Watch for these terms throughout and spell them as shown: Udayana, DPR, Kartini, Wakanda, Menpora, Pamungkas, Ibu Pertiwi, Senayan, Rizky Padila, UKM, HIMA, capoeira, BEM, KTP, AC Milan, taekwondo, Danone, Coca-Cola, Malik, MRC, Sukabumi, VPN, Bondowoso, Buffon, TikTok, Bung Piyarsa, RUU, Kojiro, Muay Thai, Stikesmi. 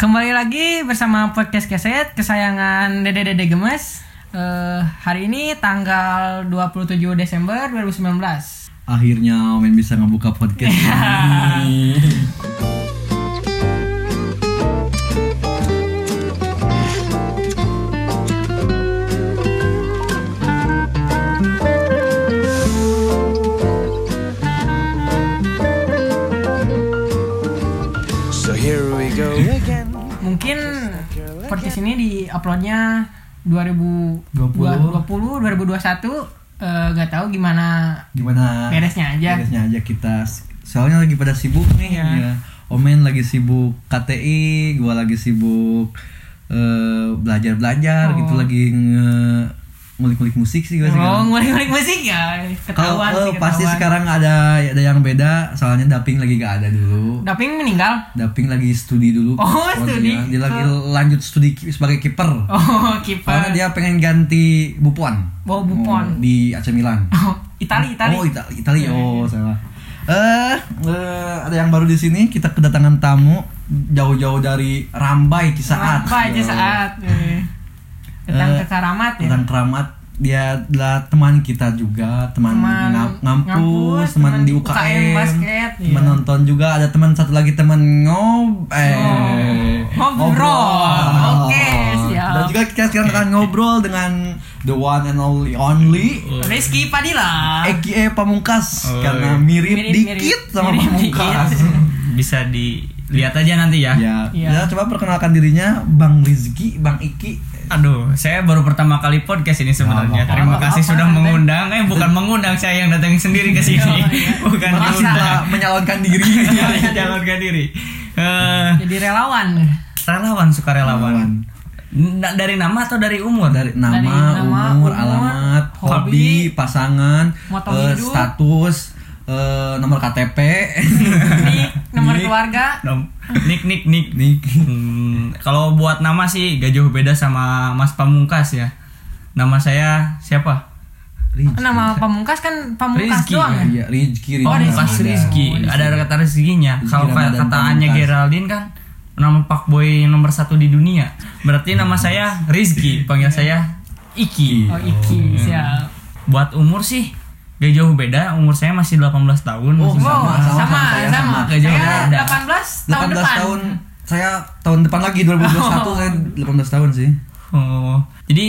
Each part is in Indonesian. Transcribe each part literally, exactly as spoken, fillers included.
Kembali lagi bersama podcast Keset kesayangan Dede-Dede Gemes. Uh, hari ini tanggal dua puluh tujuh Desember dua ribu sembilan belas. Akhirnya Omen bisa ngebuka podcast. Yeah. Mungkin podcast ini di uploadnya dua ribu dua puluh, dua ribu dua puluh, dua ribu dua puluh satu. Uh, gak tahu gimana gimana beresnya aja beresnya aja kita, soalnya lagi pada sibuk nih ya. Ya. Omen lagi sibuk K T I, gua lagi sibuk uh, belajar belajar oh. Gitu lagi nge- ngulik-ngulik musik sih gua oh, sekarang. Oh ngulik-ngulik musik ya. Ketahuan oh, sih. Ketahuan. Pasti sekarang ada ada yang beda. Soalnya Daping lagi gak ada dulu. Daping meninggal. Daping lagi studi dulu. Oh studi. Dia, dia lagi lanjut studi sebagai kiper. Oh kiper. Karena dia pengen ganti Buffon. Oh Buffon. Oh, di A C Milan. Oh Itali Itali. Oh Itali Itali. Oh salah. Eh, eh ada yang baru di sini, kita kedatangan tamu jauh-jauh dari Rambai Cisaat. Rambai Cisaat. Tentang eh, keramat ya. Tentang keramat, dia adalah teman kita juga, teman, teman ngampus, ngampus, teman, teman di U K M, U K M basket, teman iya. Nonton juga, ada teman satu lagi teman ngob, eh, oh. ngobrol. Oke, okay, siap. Dan juga kita sekarang akan ngobrol dengan the one and only only Rizky Padila, A K A Pamungkas, oh. Karena mirip, mirip dikit mirip, sama mirip Pamungkas. Dikit. Bisa dilihat aja nanti ya. Ya. Ya. Coba perkenalkan dirinya, Bang Rizky, Bang Iki. Aduh, saya baru pertama kali podcast ini sebenarnya. Nah, terima kasih apa, sudah apa, mengundang. Eh, bukan mengundang, saya yang datang sendiri ke sini. Bukan mengundang, menyalonkan diri. Menyalonkan diri. Uh, Jadi relawan. Relawan, suka relawan. Relawan. Dari nama atau dari umur? Dari nama, dari nama umur, umur, alamat, hobi, hobi pasangan, uh, status, uh, nomor K T P, nik, nomor nik, keluarga, nom, nik nik nik nik. Hmm, kalau buat nama sih gak jauh beda sama Mas Pamungkas ya. Nama saya siapa? Rizky. Nama Pamungkas kan Pamungkas Rizky, doang ya. Iya, Rizky, Rizky. Oh, Rizky. Rizky. Oh, ada kata rezekinya. Kalau kataannya Geraldine kan nama Pak Boy nomor satu di dunia. Berarti nama saya Rizky, panggil saya Iki. Oh, Iki. Siap. Buat umur sih gak jauh beda, umur saya masih delapan belas tahun. Oh, sama, sama, sama, sama, saya, sama. Gak jauh saya beda. delapan belas tahun depan. tahun, saya tahun depan lagi dua ribu dua puluh satu oh. Saya delapan belas tahun sih. Oh, jadi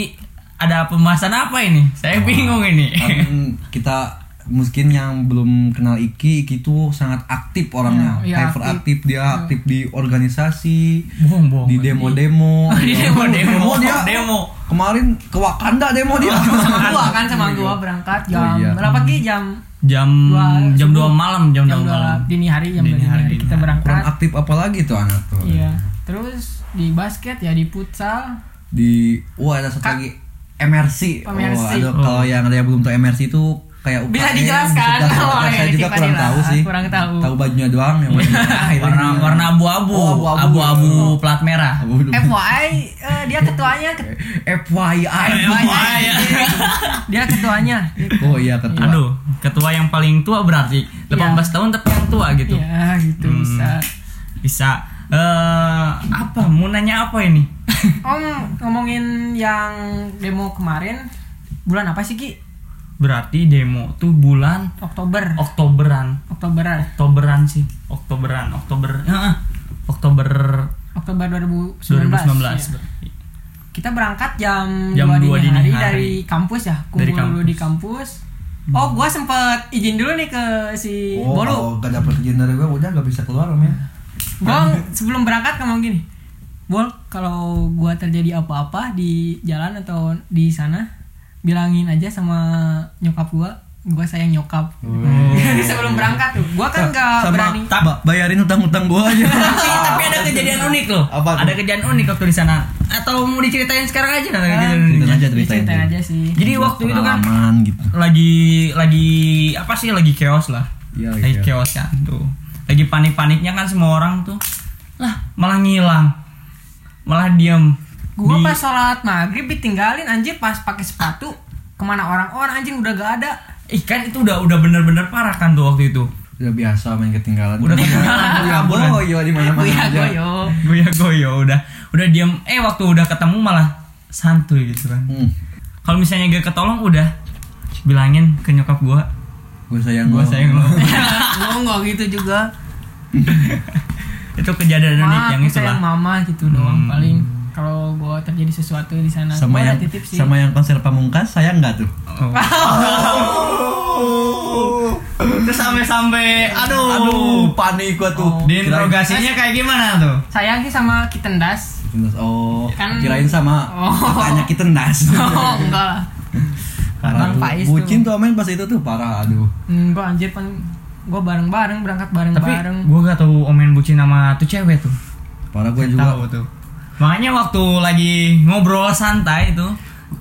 ada pembahasan apa ini? Saya oh. bingung ini. Um, kita mungkin yang belum kenal Iki, Iki tuh sangat aktif orangnya. Ya, ya, hyperaktif, dia aktif di organisasi, bohong, bohong, di demo-demo. Di demo-demo. Dia demo. Kemarin ke Wakanda demo dia. Gua kan sama gua berangkat jam oh, iya. berapa sih jam jam dua, jam dua malam, jam, jam dua malam. Dini hari jam dini hari, hari kita berangkat. Kurang aktif apalagi tuh anak tuh. Iya. Terus di basket ya, di futsal, di wah ada satu Ka- lagi M R C. Oh, ada oh. Kalau yang ada yang belum tahu M R C itu kayak U K M, bisa dijelaskan. Bisa, oh, saya ya, juga kurang tahu sih. Kurang tahu. Tahu bajunya doang yang warna warna abu-abu, oh, abu-abu oh. plat merah. F Y I uh, dia ketuanya ke- F Y I. F Y I. Dia ketuanya. Oh iya ketua. Aduh, ketua yang paling tua berarti delapan belas tahun tapi yang tua gitu. Iya, gitu hmm, bisa. Bisa. Uh, apa mau nanya apa ini? Om ngomongin yang demo kemarin bulan apa sih, Ki? Berarti demo tuh bulan Oktober. Oktoberan. Oktoberan. Oktoberan sih. Oktoberan. Oktober. Heeh. Oktober Oktober dua ribu sembilan belas. dua ribu sembilan belas. Ya. Kita berangkat jam, jam dua dini hari, hari dari kampus ya. Kumpul dari kampus. Dulu di kampus. Oh, gua sempet izin dulu nih ke si oh, Bolu. Oh, enggak dapat izin dari gua, udah enggak bisa keluar, Om ya. Gua sebelum berangkat ngomong gini. Bol, kalau gua terjadi apa-apa di jalan atau di sana, bilangin aja sama nyokap gua, gua sayang nyokap. Jadi sebelum berangkat tuh, gua kan nggak sama, berani. Ba- bayarin utang-utang gua aja. tapi, tapi ada kejadian unik loh. Apa ada kejadian unik waktu di sana. Atau mau diceritain sekarang aja? Nah, ceritain aja, ceritain aja sih. Jadi Buat waktu itu kan gitu. lagi lagi apa sih? Lagi chaos lah. Ya, lagi chaos kan tuh. Lagi panik-paniknya kan semua orang tuh. Lah malah ngilang, malah diem. Gua pas sholat maghrib ditinggalin anjir, pas pakai sepatu kemana orang-orang anjing udah gak ada. Ih kan itu udah udah bener-bener parah kan tuh waktu itu. Udah biasa main ketinggalan. Udah ketinggalan. Goyo di mana-mana aja. Goyo, goyo, goyo. Udah, udah diam. Eh waktu udah ketemu malah santuy gitu kan. Hmm. Kalau misalnya gak ketolong udah bilangin ke nyokap gua. Gua sayang gua, sayang lo. Gua enggak gitu juga. Itu kejadian Ma, yang itu lah. Mama gitu hmm. doang paling. Kalau gua terjadi sesuatu di sana. Sama gua yang titip sih. Sama yang konser Pamungkas sayang enggak tuh? Oh. Terus sampai-sampai aduh aduh panik gua tuh. Oh. Diinterogasinya kayak gimana tuh? Sayang sih sama Kitendas. Kitendas. Oh. Kan kirain sama kakaknya oh. Kitendas. Oh, enggak lah. Karena bucin tuh main pas itu tuh parah aduh. Enggak hmm, anjir pan gua bareng-bareng berangkat bareng-bareng. Tapi gua enggak tahu omen bucin sama tuh cewek tuh. Parah gua juga tahu tuh. Makanya waktu lagi ngobrol santai itu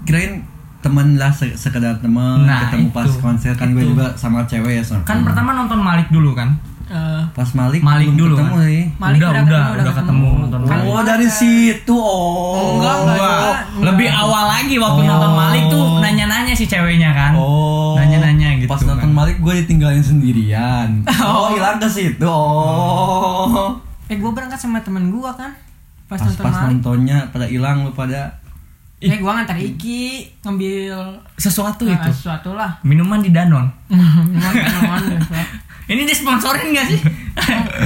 kirain temen lah sekedar temen nah, ketemu itu, pas konser kan itu. Gue juga sama cewek ya sama kan temen. Pertama nonton Malik dulu kan uh, pas Malik Malik dulu ketemu kan? Sih Malik udah udah udah, udah ketemu, ketemu nonton Malik. Oh dari situ oh enggak, enggak, enggak, enggak. Lebih awal lagi waktu oh. nonton Malik tuh nanya-nanya si ceweknya kan oh nanya-nanya gitu pas nonton kan. Malik gue ditinggalin sendirian oh hilang ke situ oh eh gue berangkat sama temen gue kan pas, pas, nonton pas nontonnya pada hilang lu pada eh gua ngantar Iki ngambil sesuatu nah, itu sesuatu lah minuman di Danone minuman Danone ini disponsorin nggak sih oh,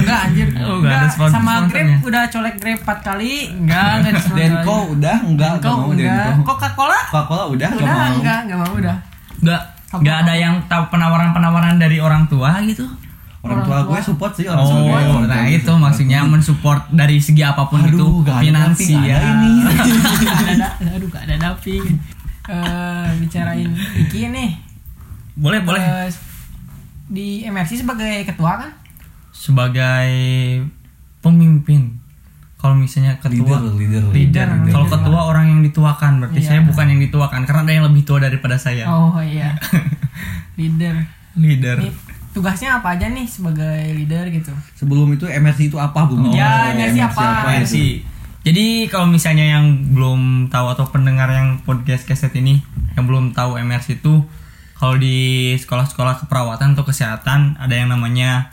enggak anjir oh, enggak, enggak. Sponsor- sama Grab udah colek Grab empat kali enggak enggak Denko udah enggak enggak mau Denko Coca-Cola Coca-Cola udah enggak mau enggak enggak mau udah enggak enggak ada yang tahu penawaran-penawaran dari orang tua gitu. Orang tua gue support sih orang tua. Oh, okay. Nah itu maksudnya mensupport dari segi apapun aduh, itu finansial. Ya. Aduh gak ada daping. Uh, bicarain Iki nih. Boleh boleh. Uh, di M R C sebagai ketua kan? Sebagai pemimpin. Kalau misalnya ketua, leader, leader, leader. leader. Kalau ketua orang yang dituakan berarti iya. Saya bukan yang dituakan karena ada yang lebih tua daripada saya. Oh iya. Leader. Leader. Nih. Tugasnya apa aja nih sebagai leader gitu? Sebelum itu M R C itu apa Bu? Oh, ya, M R C apa? M R C. Jadi kalau misalnya yang belum tahu atau pendengar yang podcast keset ini yang belum tahu M R C itu kalau di sekolah-sekolah keperawatan atau kesehatan ada yang namanya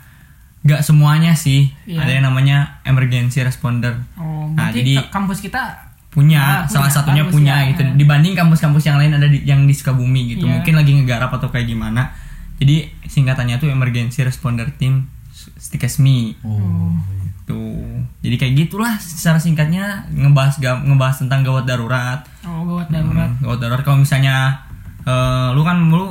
enggak semuanya sih, yeah. Ada yang namanya emergency responder. Oh, nah, jadi kampus kita punya, nah, salah punya, satunya punya ya, gitu. Ya. Dibanding kampus-kampus yang lain ada di, yang di Sukabumi gitu. Yeah. Mungkin lagi ngegarap atau kayak gimana. Jadi singkatannya tuh Emergency Responder Team Stikesmi. Oh. Tuh. Jadi kayak gitulah secara singkatnya ngebahas ngebahas tentang gawat darurat. Oh, gawat darurat. Hmm, gawat darurat kalau misalnya uh, lu kan lu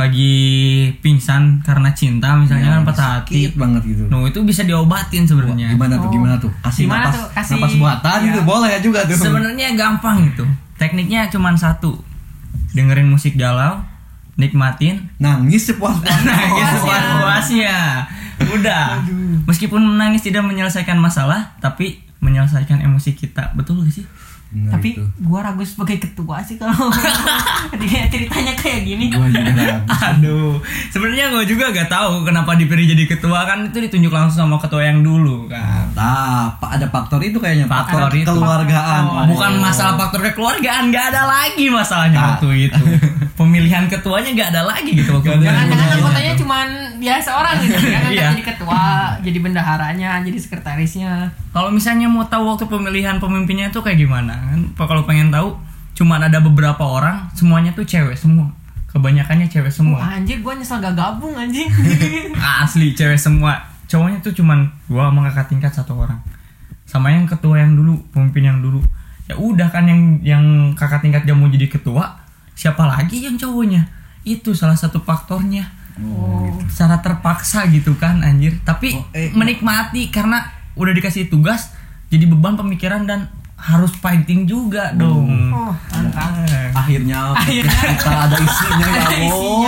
lagi pingsan karena cinta misalnya ya, kan patah hati banget gitu. No, itu bisa diobatin sebenarnya. Gimana tuh? Oh. Gimana tuh? Kasih gimana napas, tuh? Kasih napas buatan ya. Itu boleh juga tuh. Sebenarnya gampang itu. Tekniknya cuma satu. Dengerin musik galau. Nikmatin nangis sepuas-puasnya nangis sepuas-puasnya udah aduh. Meskipun menangis tidak menyelesaikan masalah tapi menyelesaikan emosi kita betul gak sih? Benar tapi itu. Gua ragu sebagai ketua sih kalau ceritanya kayak gini gua juga aduh sebenarnya gua juga gak tahu kenapa dipilih jadi ketua kan itu ditunjuk langsung sama ketua yang dulu kan nah ada faktor itu kayaknya faktor, faktor itu. Kekeluargaan oh, bukan oh. Masalah faktor kekeluargaan gak ada lagi masalahnya waktu itu pemilihan ketuanya nggak ada lagi gitu waktu itu. Jangan-jangan anggotanya cuma biasa orang gitu, jangan iya. Jadi ketua, jadi bendaharanya, jadi sekretarisnya. Kalau misalnya mau tahu waktu pemilihan pemimpinnya tuh kayak gimana kan? Kalau pengen tahu, cuma ada beberapa orang, semuanya tuh cewek semua, kebanyakannya cewek semua. Oh, anjir, gue nyesel gak gabung anjir. Asli cewek semua, cowoknya tuh cuma gue sama kakak tingkat satu orang, sama yang ketua yang dulu, pemimpin yang dulu. Ya udah kan yang yang kakak tingkat gak mau jadi ketua. Siapa lagi yang cowoknya? Itu salah satu faktornya. Oh, gitu. Secara terpaksa gitu kan anjir. Tapi oh, eh, menikmati karena udah dikasih tugas jadi beban pemikiran dan harus fighting juga oh. Dong. Oh, akhirnya, akhirnya kita ada isinya ya. Oh.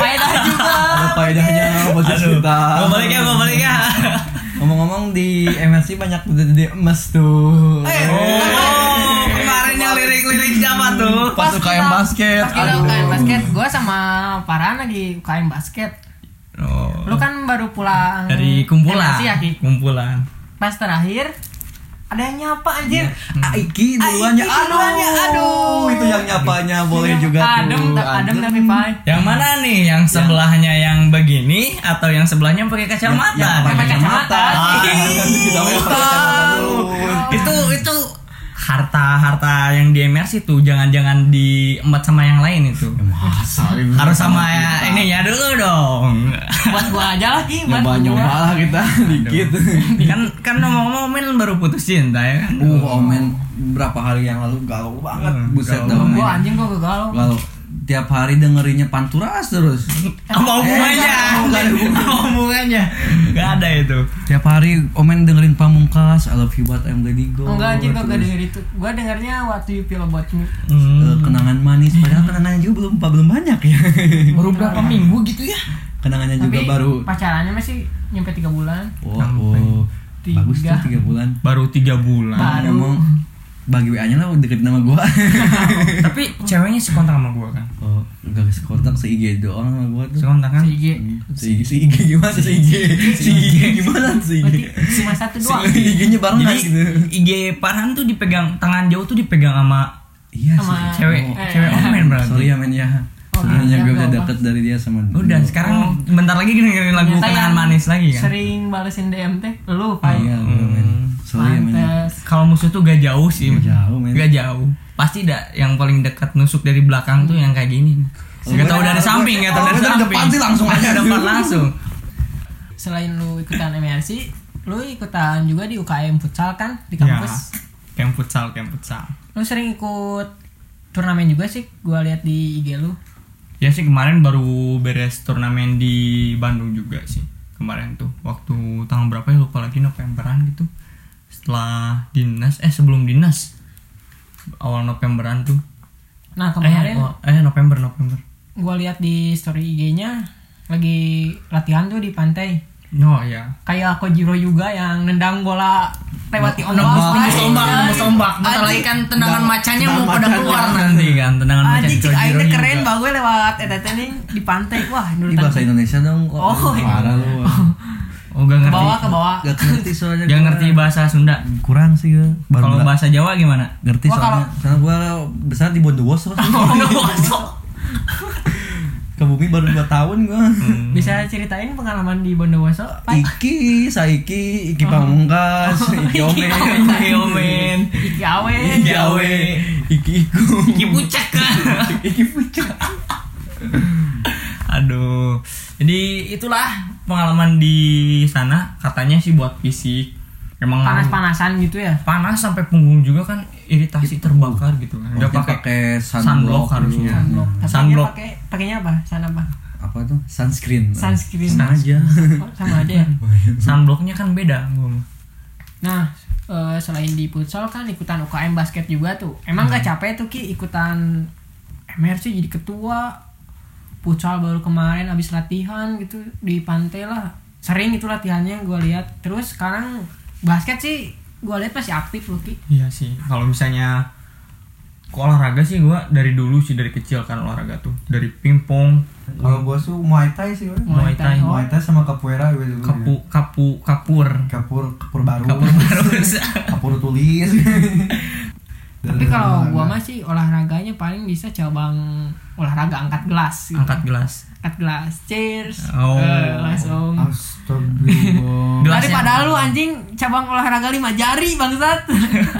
Faedah juga. Ada faedahnya buat kita. Mau balik ya, mau balik ya. Ngomong-ngomong di M S C banyak dede emas tuh. Eh, oh. Lirik-lirik zaman tuh pas U K M basket. Pas kita U K M basket, gue sama Paran lagi U K M basket. Oh. Lu kan baru pulang dari kumpulan. M R C ya, Ki? Kumpulan. Pas terakhir Ada yang nyapa anjir. Aiki duluannya. Aduh, itu yang nyapanya boleh juga tuh. Adem, adem tapi fine. Yang mana nih? Yang sebelahnya yang begini atau yang sebelahnya pakai kacamata? Pakai kacamata. Itu itu harta-harta yang di M R C tuh, jangan-jangan diembat sama yang lain itu. Masa, harus sama ya, ini ya dulu dong. Buat gua aja lagi, buat nyoba kita dikit. Kan kan ngomong-ngomong men baru putus cinta ya kan. Uh, men berapa hari yang lalu galau banget. Hmm, buset dah. Gua anjing gua galau. Galau. Tiap hari dengerinnya Panturas terus. Apa hubungannya? Apa hubungannya? Enggak ada itu. Tiap hari Omen dengerin Pamungkas, I Love You But I'm Letting Go. Enggak anjing gua denger itu. Gua dengarnya waktu Feel About Me. Kenangan manis, padahal kenangannya juga belum belum banyak ya. Baru berapa minggu gitu ya. Kenangannya juga baru. Pacarannya masih nyampe tiga bulan. Oh. Bagus tuh tiga bulan. Baru tiga bulan. Baru bagi W A-nya lah deketin nama gua. Tapi ceweknya sekontak sama gua kan? Oh, enggak sekontak, se-I G doang sama gua tuh. Sekontak kan? Se-I G. Se-I G gimana? Se-I G. Se-I G gimana? Se-I G. Cuma satu doang. I G-nya bareng gitu. I G Farhan tuh dipegang tangan jauh tuh dipegang sama iya cewek. Cewek Omen berarti. Sorry ya men ya. Soalnya gue udah deket dari dia sama dia. Udah sekarang bentar lagi dengerin lagu Kenangan Manis lagi kan. Sering balesin D M teh. Lu apa? Iya, men. Kalau musuh tuh gak jauh sih, gak jauh, gak jauh. Pasti dah yang paling dekat nusuk dari belakang tuh yang kayak gini. Gak tahu dari samping, gak tahu dari samping. Pasti langsung aja depan langsung. Selain lu ikutan M R C, lu ikutan juga di U K M futsal kan di kampus? Ya, camp futsal, camp futsal. Lu sering ikut turnamen juga sih? Gua lihat di I G lu. Ya sih kemarin baru beres turnamen di Bandung juga sih kemarin tuh. Waktu tanggal berapa ya lupa lagi, Novemberan gitu. Setelah dinas, eh sebelum dinas awal Novemberan tuh. Nah kemarin eh, eh November November gua lihat di story I G-nya lagi latihan tuh di pantai. Oh iya, kayak Kojiro juga yang nendang bola lewat di ombak, ombak, ombak. Bentar lagi kan tendangan macanya mau pada keluar nanti kan, tendangan macan. Aji cik airnya keren, bagus lewat eta nih di pantai. Wah, di bahasa Indonesia dong. Oh, parah lu. Oh, gak ngerti. Bawa ke bawah. Gak ngerti soalnya. Gak ngerti bahasa Sunda. Kurang sih gua. Kalau bahasa Jawa gimana? Ngerti soalnya. Karena gua besar di Bondowoso. Bondowoso. Ke bumi baru dua tahun gua. Hmm. Bisa ceritain pengalaman di Bondowoso? Iki, saiki, iki Pamungkas, iki Omen, iki Omen, iki Awe, iki Awe, iki Iku, iki Pucak kan. Iki Pucak. Aduh. Jadi itulah pengalaman di sana, katanya sih buat fisik. Emang panas-panasan gitu ya. Panas sampai punggung juga kan, iritasi terbakar gitu kan. Udah pakai sunblock, sunblock harusnya. Sunblock. Sunblock. Pakai pakainya apa? Sun apa? Apa tuh? Sunscreen. Sunscreen. Sama aja. Sama aja ya. Sunblocknya kan beda. Nah, uh, selain di futsal kan ikutan U K M basket juga tuh. Emang nggak hmm. capek tuh Ki ikutan M R C jadi ketua? Pucal baru kemarin abis latihan gitu di pantai lah, sering itu latihannya gue lihat. Terus sekarang basket sih gue lihat masih aktif loh Ki. Iya sih, kalau misalnya olahraga sih gue dari dulu sih, dari kecil kan olahraga tuh dari pingpong. Kalau gue tuh muay thai sih, muay thai, muay thai sama capoeira gitu. Kapu kapu kapur kapur kapur baru kapur baru kapur tulis. Tapi kalau gua masih olahraganya paling bisa cabang olahraga angkat gelas gitu. Angkat gelas. Angkat gelas. Cheers. Oh. Uh, langsung. Astagfirullah. Daripada lu anjing cabang olahraga lima jari bangsat.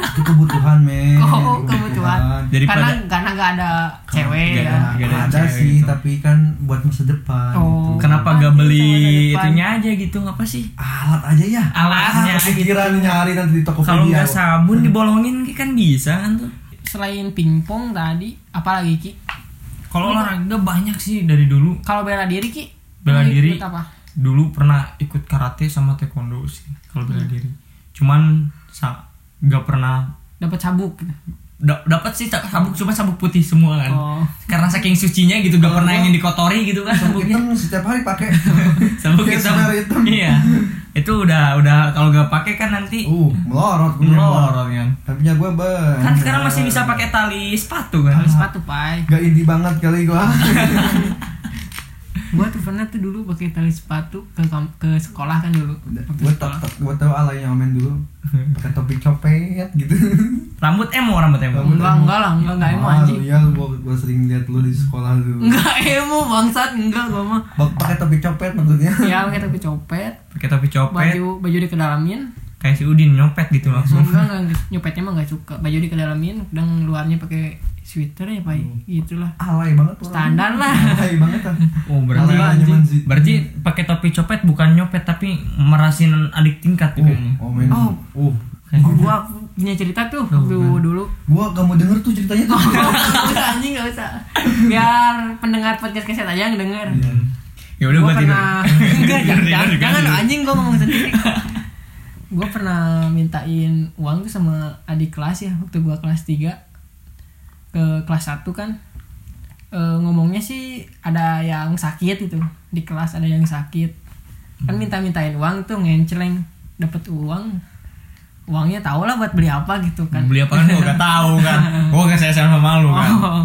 Itu kebutuhan, men. Kok kebutuhan. Daripada, karena karena enggak ada cewek ya. Ada, ya. ada, ada cewek sih, itu. Tapi kan buat masa depan. Oh, gitu. Kenapa enggak beli itunya aja gitu? Apa sih? Alat aja ya. Alatnya. Ah, pikiran gitu. Nyari nanti di toko. Kalau enggak sabun dibolongin kan bisa kan tuh. Selain pingpong tadi, apalagi Ki? Kalau olahraga banyak sih dari dulu. Kalau bela diri Ki? Bela diri apa? Dulu pernah ikut karate sama taekwondo sih kalau bela diri. Cuman nggak pernah dapat sabuk. D- dapat sih sabuk, cuma sabuk putih semua kan. Oh. Karena saking sucinya gitu nggak pernah ingin dikotori gitu kan sabuknya. Sabuk hitam setiap hari pakai. Sabuk hitam. Iya. Itu udah udah kalau nggak pakai kan nanti uh melorot melorot kan. Tapi nya gue bang kan sekarang masih bisa pakai tali sepatu kan. Tali sepatu pai. Gak indie banget kali gue. Gua tuh pernah tuh dulu pakai tali sepatu ke ke sekolah kan dulu. Gua tau gua tau alay yang main dulu. Pakai topi copet gitu. Rambut emo, rambut emo. Enggak, enggak lah, enggak enggak emo anjing. Iya, gua gua sering lihat lu di sekolah lu. Enggak emo bangsat, enggak gua mah. Pakai topi copet maksudnya. Iya, pakai topi copet. Pakai topi copet. Baju baju dikedalamin. Kayak si Udin nyopet gitu langsung. Enggak, enggak nyopetnya mah enggak suka. Baju dikedalamin dan luarnya pakai sweater ya Pak, hmm. gitulah. Alay banget tuh. Standar lah. Alay banget kan. Oh, berarti berarti, berarti pakai topi copet bukan nyopet tapi merasin adik tingkat gitu. Oh, oh, oh. oh. Kayak oh gua punya cerita tuh oh, dulu, dulu. Gua kamu denger tuh ceritanya tuh. Enggak anjing enggak usah. Biar pendengar podcast keset aja yang denger. Iya. Ya udah gua pernah enggak jangan jangan anjing gua ngomong sendiri. Gua pernah mintain uang tuh sama adik kelas ya waktu gua kelas tiga ke kelas satu kan, e, ngomongnya sih ada yang sakit itu di kelas, ada yang sakit kan, minta-mintain uang tuh, ngenceleng, dapet uang, uangnya tau lah buat beli apa gitu kan. Beli apa kan gue gak tau kan, gue gak sayang sama lu kan. Oh,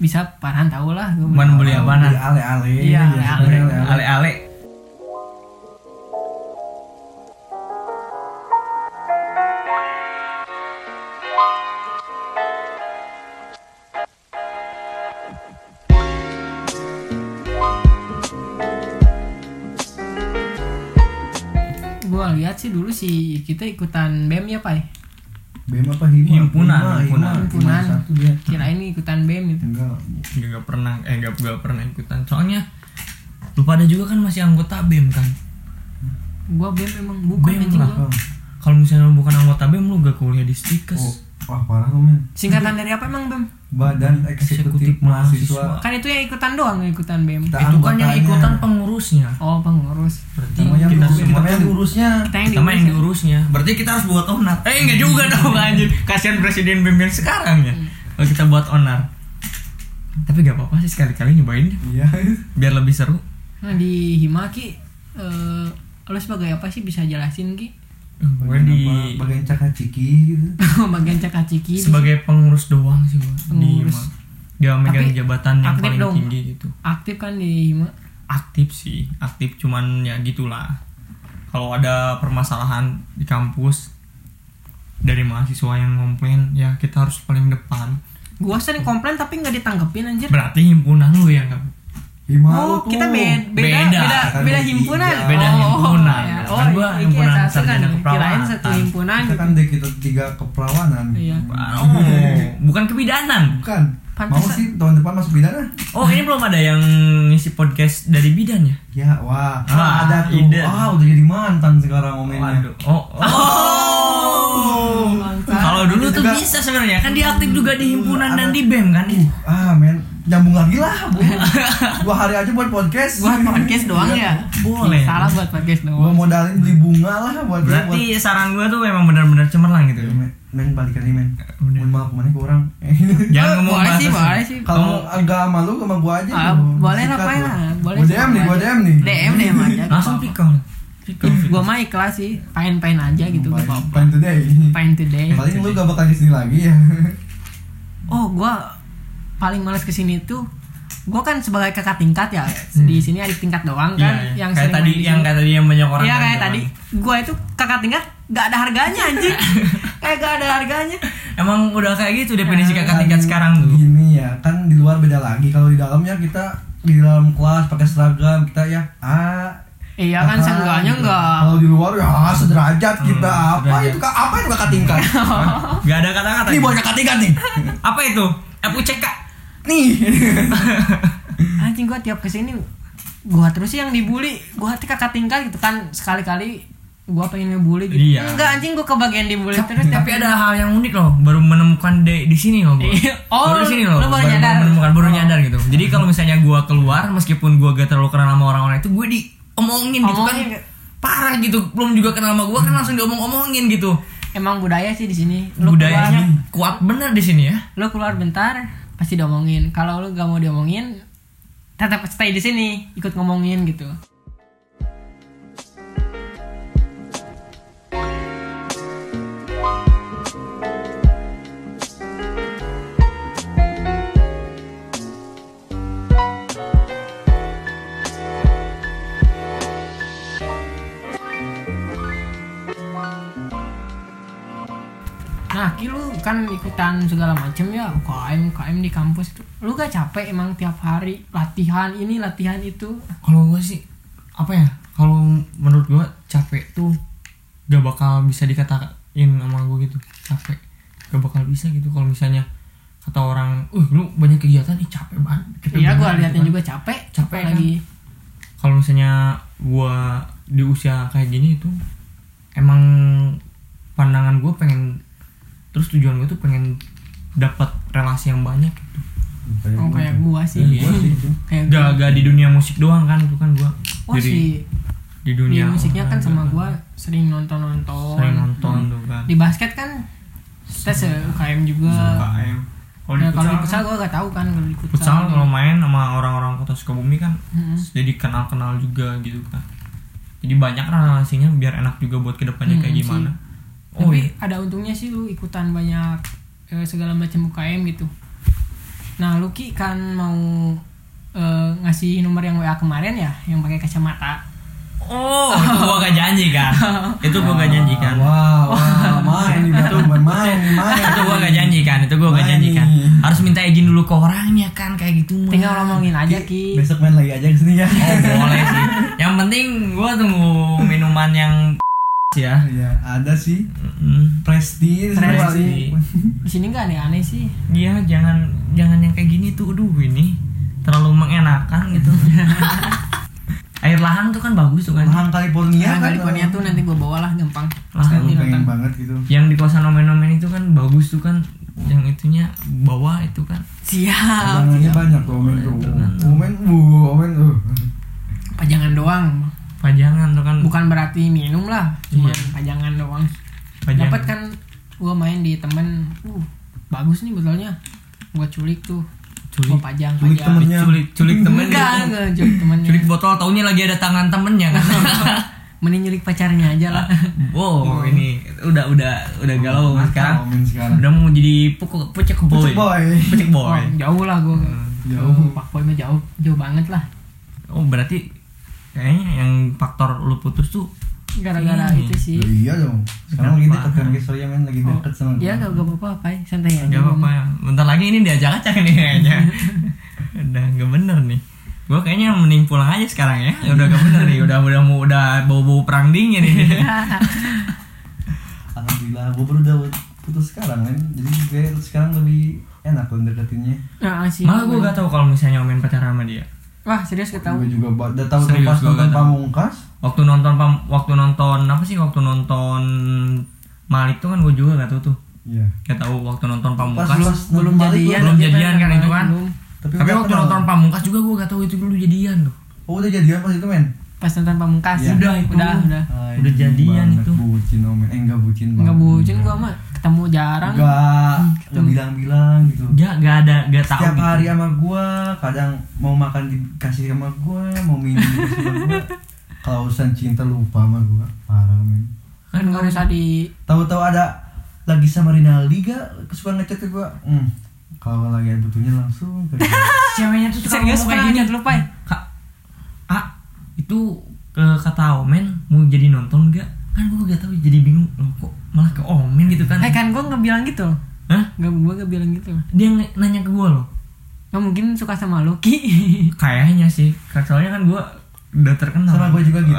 bisa parahan tau lah gue beli, beli apa kan, ale-ale, iya ale-ale, ale-ale. Lihat sih dulu si kita ikutan B E M ya Pai. B E M apa hima? Himpunan, himpunan. Himpunan. Kirain ini ikutan B E M itu. Enggak, enggak pernah, eh enggak enggak pernah ikutan. Soalnya lu pada juga kan masih anggota B E M kan. Gua B E M emang bukan anjing gua. Kalau misalnya lu bukan anggota B E M lu gak kuliah di Stikes. Oh, wah parah lu men. Singkatan dari apa emang B E M? Badan Eksekutif Mahasiswa. Kan itu yang ikutan doang, ikutan B E M. Kita itu kan yang ikutan pengurusnya. Oh, pengurus. Berarti kita, kita semua yang diurusnya. Kita yang, yang, yang diurusnya. Berarti kita harus buat onar. Eh, enggak juga dong anjir. Kasihan presiden B E M yang sekarang ya. Kalau kita buat onar. Tapi enggak apa-apa sih sekali-kali nyobain. Iya. Biar lebih seru. Nah, di Hima Ki eh lo sebagai apa sih bisa jelasin Ki? Gue di bagian cakaciki gitu. Bagian cakaciki sebagai pengurus doang sih gue. Pengurus. Di Hima. Dia megang jabatan yang paling dong. Tinggi gitu. Aktif kan di Hima? Aktif sih, aktif cuman ya gitulah. Kalau ada permasalahan di kampus dari mahasiswa yang komplain, ya kita harus paling depan. Gue sering komplain tapi enggak ditanggepin anjir. Berarti himpunan lu yang enggak. Oh, tuh. Kita beda beda beda, beda himpunan. Beda, beda himpunan. Oh, ya. Oh, kan gua himpunan sarjana keperawatan. Satu himpunan. Kita kan deh kita tiga keperawanan. Iya. Oh, bukan kebidanan. Bukan. Pantesan. Mau sih tahun depan masuk bidana. Oh, ini belum ada yang ngisi podcast dari bidan ya? Ya, wah. Ah, ada tuh. Wah, oh, udah jadi mantan sekarang momennya. Oh. Oh. oh. Kalau dulu tuh juga bisa sebenarnya. Kan dia aktif juga di himpunan uh, dan di B E M kan. Uh, ah, men. Nyambung lagi lah, dua hari aja buat podcast. Buat podcast doang ya? Boleh. Salah buat podcast doang. Gua modalin beli bunga lah buat. Berarti buat saran gua tuh memang benar-benar cemerlang gitu. Ya, men, balikan nih men. Mohon maaf kemana ke orang. Jangan ngomong bahasa sih, boleh sih. Kalau agak malu sama gua aja. Ah, boleh lah, Pak. Boleh. D M nih, gua D M nih. D M D M aja. Langsung pikon. Gua mah ikhlas sih, pain-pain aja gitu. Pain today. Pain today. Paling lu gak bakal kesini lagi ya. Oh, gua paling males kesini tuh, gue kan sebagai kakak tingkat ya, di sini adik tingkat doang kan, yeah, yeah. yang kayak tadi yang kayak tadi yang banyak orang. Iya kayak tadi, gue itu kakak tingkat gak ada harganya anjing, kayak gak ada harganya. Emang udah kayak gitu definisi nah, kakak tingkat sekarang tuh. Gini ya, kan di luar beda lagi, kalau di dalamnya kita di dalam kelas pakai seragam kita ya, ah. Iya kan seenggaknya enggak. Kalau di luar ya sederajat kita hmm, apa sederajat. Itu apa itu kakak tingkat? Gak ada kata-kata. Ini buat kakak tingkat nih. Apa itu? F U C K. Nih anjing gua tiap kesini gua terus sih yang dibully, gua hati kakak tingkat gitu kan, sekali-kali gua pengen ngebully gitu. Iya. Enggak anjing gua kebagian dibully terus. Tapi ada hal yang unik loh, baru menemukan di di sini loh gua. Oh, baru di sini loh. Baru, baru nyadar. Menemukan baru nyadar gitu. Jadi kalau misalnya gua keluar meskipun gua gak terlalu kenal sama orang-orang itu, gua diomongin gitu kan. Parah gitu, belum juga kenal sama gua kan langsung diomong-omongin gitu. Emang budaya sih di sini. Budayanya kuat bener di sini ya. Lu keluar bentar pasti diomongin. Kalau lu gak mau diomongin, tetap stay di sini, ikut ngomongin gitu. Aki lu kan ikutan segala macam ya U K M U K M di kampus tuh. Lu gak capek emang tiap hari latihan ini latihan itu? Kalau gue sih apa ya? Kalau menurut gue capek tuh gak bakal bisa dikatain sama gue gitu. Capek gak bakal bisa gitu kalau misalnya kata orang, "Uh, lu banyak kegiatan, ih capek banget." Iya, gue liatnya juga capek, capek kan? Lagi. Kalau misalnya gue di usia kayak gini itu emang pandangan gue pengen, terus tujuan gue tuh pengen dapat relasi yang banyak gitu. Oh kayak gue sih, ya, gua sih itu. Kayak gak, gak di dunia musik doang kan, itu kan gue. Oh jadi, sih di dunia, di musiknya kan sama gue sering nonton nonton. Sering nonton tuh kan. Di basket kan kita se U K M juga. U K M. Kalau nah, di futsal gue gak tahu kan kalau di futsal. Kalau main sama orang-orang kota Sukabumi kan, hmm. jadi kenal-kenal juga gitu kan. Jadi banyak relasinya biar enak juga buat kedepannya hmm, kayak gimana. Sih. Oh, tapi iya. Ada untungnya sih lu ikutan banyak eh, segala macam U K M gitu. Nah, lu Ki kan mau eh, ngasih nomor yang W A kemarin ya, yang pakai kacamata. Oh, oh. Itu gua gak janji kan. Itu gua gak janji kan. Wow, wow, main itu main, main. Itu gua gak janji kan. Itu gua gak janji kan. Harus minta izin dulu ke orangnya kan kayak gitu. Tinggal ngomongin aja Ki. Besok main lagi aja kesini ya. Oh, boleh sih. Yang penting gue tunggu minuman yang ya. Iya, ada sih. Mm-hmm. Presti. Presti. Di sini enggak aneh-aneh sih. Iya, jangan jangan yang kayak gini tuh. Aduh, ini terlalu mengenakan gitu. Air lahang tuh kan bagus tuh kan. Lahang California. Lahang California tuh nanti gue bawalah gampang. Lahang pengen banget gitu. Yang di kosan nomen-nomen itu kan bagus tuh kan. Yang itunya bawah itu kan. Siap. Banyak banyak komen tuh. Komen, bu, komen tuh. Pajangan doang, pajangan tuh kan, bukan berarti minum lah, cuma iya. pajangan doang. Dapat kan, gua main di temen, uh bagus nih betulnya, gua culik tuh, culik gua pajang, culik pajang. Temennya, culik, culik temen, enggak, enggak, culik temennya, culik botol, taunya lagi ada tangan temennya kan, mending nyulik pacarnya aja lah. Wow, oh. ini udah udah udah galau oh, sekarang. sekarang, udah mau jadi pukul pucuk boy, pucuk boy, pucuk boy. Oh, jauh lah gua, jauh, oh, pak boy mah jauh, jauh banget lah. Oh berarti kayaknya yang faktor lu putus tuh gara-gara ini. Itu sih. Iya dong. Sekarang lagi dekat kan soalnya men lagi dekat sama. Iya enggak apa-apa, Pai. Santai aja. Enggak apa-apa. Bentar lagi ini diajak-ajak nih kayaknya. Udah enggak bener nih. Gua kayaknya mending pulang aja sekarang ya. Udah enggak bener nih. Udah udah mau udah bau-bau perang dingin nih. Alhamdulillah, gua baru udah putus sekarang men. Jadi gue sekarang lebih enak kan deketinnya. Heeh sih. Malah gua enggak tahu kalau misalnya main pacaran sama dia. Wah serius ketahuan. Gue juga udah tahu dari pas nonton Pamungkas. Waktu nonton pam, waktu nonton apa sih? Waktu nonton Malik tuh kan gue juga nggak tahu tuh. Iya. Nggak tahu waktu nonton Pamungkas. Pas, pas, belum jadian, belum jadian kan itu kan. Tapi, Tapi waktu nonton Pamungkas juga gue nggak tahu itu dulu jadian tuh. Oh udah jadian pas itu men? Pas nonton Pamungkas. Ya. Udah itu. Udah udah. Ay, udah jadian itu. Bucin men, eh nggak bucin. Nggak bucin gue mah. Ketemu jarang. Nggak. Lu bilang-bilang gitu. Ya, gak ada, gak tahu. Setiap gitu. Hari sama gue, kadang mau makan dikasih sama gue, mau minum dikasih sama gue. Kalau urusan cinta lupa sama gue, parah men. Kan nggak usah di. Tahu-tahu ada lagi sama Rinaldi gak? Suka ngechat ke gue. Hmm. Kalau lagi ada butuhnya langsung. Ceweknya tuh suka serius kayak gini lupa. Kak, ah itu kata Omen mau jadi nonton gak? Kan gue gak tahu jadi bingung loh kok malah ke Omen gitu kan? Eh kan gue nggak bilang gitu. Hah? Gak, gue gak bilang gitu. Dia nanya ke gue loh. Gak mungkin suka sama lo Ki. Kayaknya sih. Soalnya kan gue udah terkenal. Sama gue juga gitu.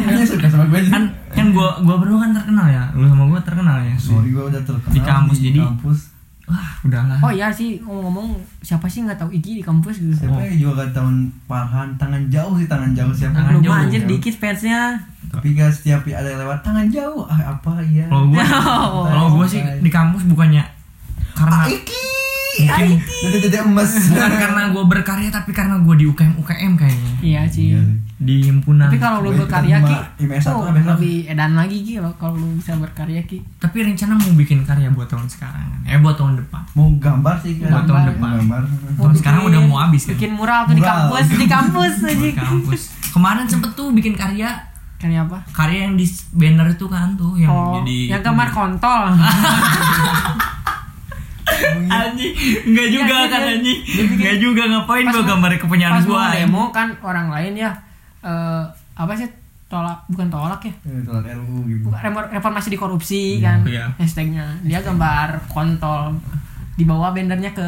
Kayaknya suka sama gue juga. Kan, kan gue gue berdua kan terkenal ya. Lo sama gue terkenal ya. Sorry gue udah terkenal. Di kampus di jadi. Kampus. Wah udahlah. Oh iya sih ngomong-ngomong siapa sih nggak tahu Iki di kampus gitu. Siapa oh. juga gak tahu Farhan tangan jauh sih tangan jauh siapa? Tangan jauh. Anjir dikit fansnya. Tapi gak setiap ada yang lewat tangan jauh ah, apa ya kalau gue kalau gue sih di kampus bukannya karena Aiki Aiki bukan karena gue berkarya tapi karena gue di U K M U K M kayaknya iya sih di himpunan. Tapi kalau lu berkarya Ki oh, lebih edan lagi Ki lo kalau lu bisa berkarya Ki. Tapi rencana mau bikin karya buat tahun sekarang eh buat tahun depan mau gambar sih buat tahun depan gambar tahun sekarang udah mau habis kan bikin mural tuh di kampus di kampus di kampus kemarin sempet tuh bikin karya. Karya apa? Karya yang di banner itu kan tuh yang oh, jadi yang kamar kontol. Anjing, enggak juga ya, kan anjing. Enggak juga ngapain gua gambar kepunyaan gua. Pas demo kan orang lain ya eh, apa sih tolak bukan tolak ya, ya tolak R U U gitu. Reformasi di korupsi ya, kan ya. Hashtagnya dia gambar kontol dibawa bendernya ke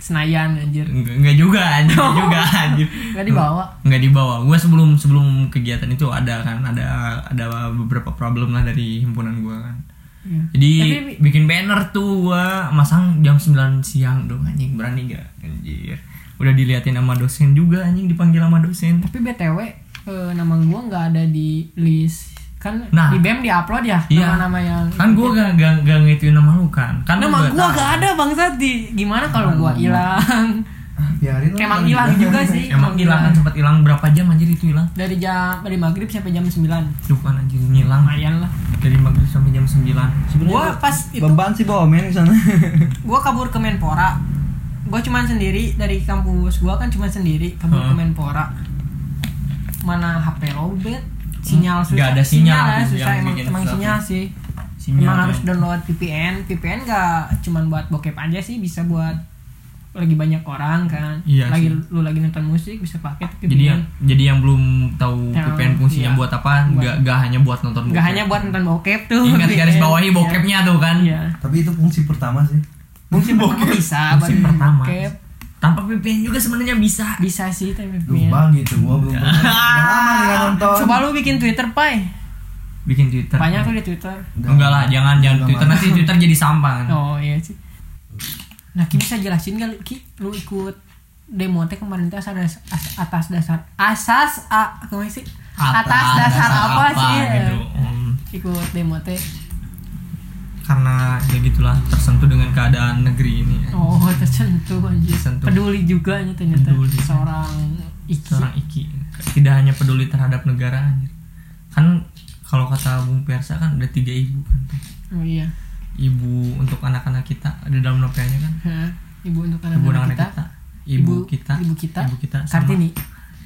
Senayan anjir. Enggak juga anjir, enggak juga anjir. Enggak dibawa. Enggak dibawa. Gua sebelum sebelum kegiatan itu ada kan, ada ada beberapa problem lah dari himpunan gua kan. Ya. Jadi tapi, bikin banner tuh gua masang jam sembilan siang dong anjing, berani enggak? Anjir. Udah diliatin sama dosen juga anjing, dipanggil sama dosen. Tapi B T W eh, nama gua enggak ada di list. Kan nah, di B E M di-upload ya iya. Nama-nama yang kan gue gak, gak, gak ngituin nama lu kan, kan nama gue gak ada bangsat di gimana kalau gue hilang emang hilang juga sih emang hilang kan sempat hilang berapa jam anjir itu hilang dari jam dari maghrib sampai jam sembilan tuh kan anjir ngilang lumayan lah dari maghrib sampai jam sembilan gue pas itu beban sih bawa men kesana gue kabur ke Menpora gue cuman sendiri dari kampus gue kan cuman sendiri kabur hmm. ke Menpora mana H P lowbat sinyal susah, gak ada sinyal, sinyal susah yang emang, emang sinyal sih sinyal emang ya. Harus download V P N V P N gak cuman buat bokep aja sih, bisa buat lagi banyak orang kan iya lagi sih. Lu lagi nonton musik bisa pakai V P N. Jadi yang jadi yang belum tahu nah, V P N fungsinya iya. Buat apa buat, gak, gak hanya buat nonton bokep gak hanya buat nonton bokep tuh ingat garis bawahi bokepnya iya. Tuh kan iya. Tapi itu fungsi pertama sih fungsi bokep bisa fungsi pertama bokep. Tanpa V P N juga sebenarnya bisa. Bisa sih tapi V P N. Lupa gitu gua belum pernah. Udah lama enggak nonton. Coba lu bikin Twitter, Pai. Bikin Twitter. Banyak tuh di Twitter. Udah. Enggak lah, jangan jangan Twitter nanti Twitter jadi sampah kan. Oh iya sih. Nah, Ki bisa jelasin enggak Ki lu ikut demo teh kemarin itu asal dasar, atas dasar asas a apa sih? Atas, atas dasar, dasar apa, apa sih? Gitu. Um. Ikut demo teh. Karena ya gitulah tersentuh dengan keadaan negeri ini. Oh tersentuh anjir. Tersentuh. Peduli juga nih ternyata peduli. Seorang Iki. Seorang Iki. Tidak hanya peduli terhadap negara anjir. Kan kalau kata Bung Piyarsa kan ada tiga ibu kan. Oh iya. Ibu untuk anak-anak kita ada dalam novelnya kan. Hah. Ibu untuk anak-anak, ibu anak-anak kita. kita. Ibu, ibu kita. Ibu kita. Ibu kita. Kartini.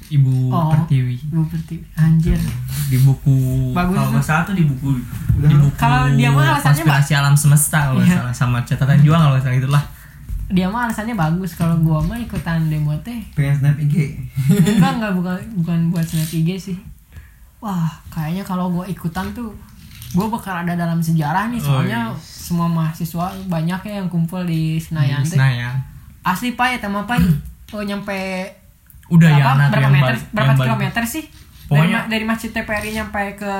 Ibu oh, Pertiwi. Ibu Pertiwi. Anjir. Di buku kalau enggak salah tuh di buku udah, di buku kalau dia mah alasannya konspirasi ba- alam semesta kalau enggak iya. Salah sama catatan juang kalau enggak salah gitulah. Dia mah alasannya bagus kalau gua mah ikutan demo teh. Pengen snap I G. Enggak enggak bukan bukan buat snap I G sih. Wah, kayaknya kalau gua ikutan tuh gua bakal ada dalam sejarah nih soalnya oh, iya. Semua mahasiswa banyak ya yang kumpul di Senayan. Di Senayan. Asli Pak ya teman Pak. Oh nyampe Udayana berapa meter balik, berapa kilometer balik. Sih pokoknya, dari, dari masjid T P R I nyampe ke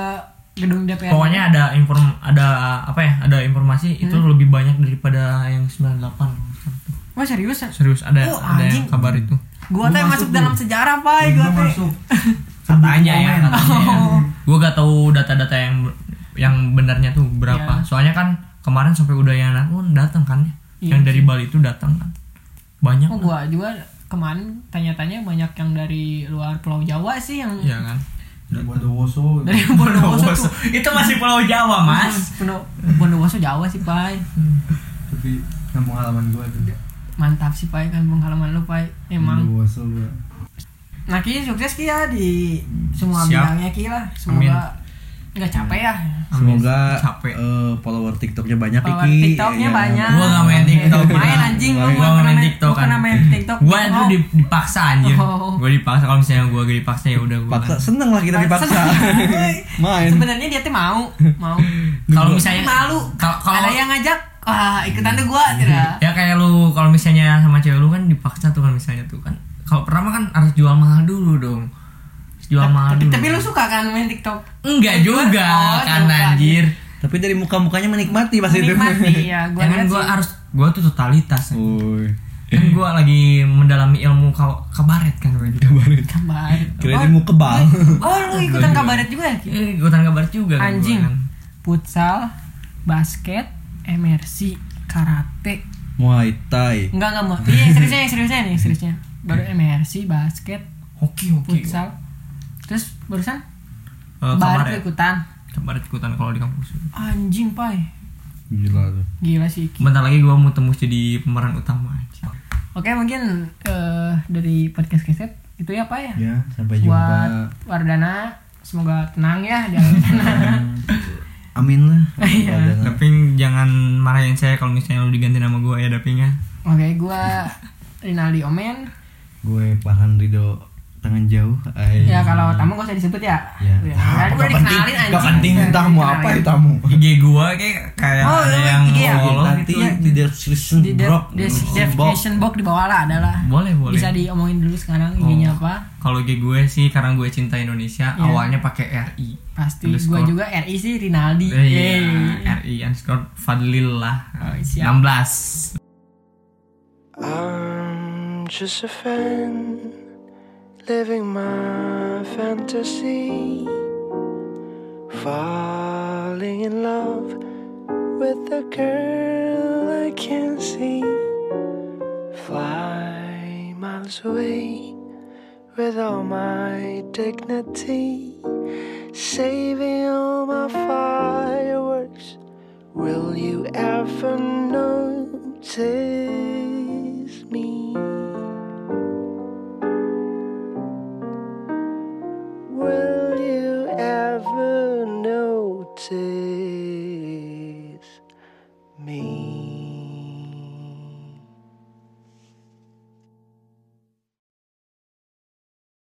gedung D P R pokoknya ada inform ada apa ya ada informasi hmm. Itu lebih banyak daripada yang sembilan puluh delapan wah serius serius ada oh, ada yang kabar itu gua teh masuk, masuk dalam sejarah Pak gua teh katanya ya katanya oh. Gua gak tahu data-data yang yang benarnya tuh berapa yeah. Soalnya kan kemarin sampai Udayana pun oh, datang kan yeah. Yang dari Bali itu datang kan banyak oh, gua juga kemarin tanya-tanya banyak yang dari luar Pulau Jawa sih yang iya kan dari Bondowoso dari Bondowoso itu masih Pulau Jawa mas Bondowoso Jawa sih Pai tapi kampung halaman gue tuh mantap sih Pai kampung halaman lu Pai emang Bondowoso gue nah Ki sukses Ki ya di semua bidangnya Ki lah semoga nggak capek ya semoga uh, follower TikToknya banyak follower Iki. TikToknya ya, banyak. Gua nggak main TikTok. Main anjing. Gua nggak main TikTok. Gua nggak main TikTok. Gua itu dipaksa anjir. Gua dipaksa kalau misalnya gua gak dipaksa ya udah. Paksa seneng lah kita dipaksa. Main. Sebenarnya dia tuh mau, mau. Kalau misalnya malu. Kalau ada yang ngajak, ah ikutan tuh gua tidak. Ya kayak lu kalau misalnya sama cewek lu kan dipaksa tuh kan misalnya tuh kan. Kalau pertama kan harus jual mahal dulu dong. Jual mahal tapi, tapi lu suka kan main TikTok? Enggak juga oh, kan anjir. Tapi dari muka-mukanya menikmati pas itu. Menikmati ya, gua kan gua sih. Harus gua tuh totalitas. Uy. Kan gua lagi mendalami ilmu kabaret kan gua juga kabaret. Kabaret. Kira ilmu kebal. Oh, lu ikutan kabaret juga ya? Ikutan kabaret juga anjing. Kan. Futsal, basket, M R C, karate, Muay Thai. Enggak enggak mau. Iya, seriusnya, seriusnya nih, seriusnya. Baru M R C, basket, hoki, hoki. Futsal. Terus barusan? Uh, kabaret ikutan. Kabaret ikutan kalau di kampus. Anjing, Pai. Gila tuh. Gila sih. Iki. Bentar lagi gua mau tembus jadi pemeran utama aja. Oke, mungkin uh, dari podcast keset itu ya, Pai ya. Ya, sampai jumpa. Buat Wardana, semoga tenang ya di Amin lah. Iya. Tapi jangan marahin saya kalau misalnya lu diganti nama gua ya, Dapingnya. Oke, gua Rinaldi Omen. Gue Pahan Rido. tangan jauh. Ay. Ya kalau tamu gak usah disebut ya. Ya. Ya. Ah, gak penting, gak penting entah mau apa ya tamu. I G gua kayak kayak oh, yang follow ya, nanti ya. Di description di de- box, di description box di bawah lah adalah. Boleh boleh. Bisa diomongin dulu sekarang I G-nya oh. Apa? Kalau I G gue sih karena gue cinta Indonesia yeah. Awalnya pakai R I. Pasti gue juga R I sih Rinaldi. Eh, yeah. Yeah. R I underscore Fadlil lah. Oh, enam belas. I'm just a fan. Living my fantasy, falling in love with a girl I can't see, fly miles away with all my dignity, saving all my fireworks. Will you ever notice?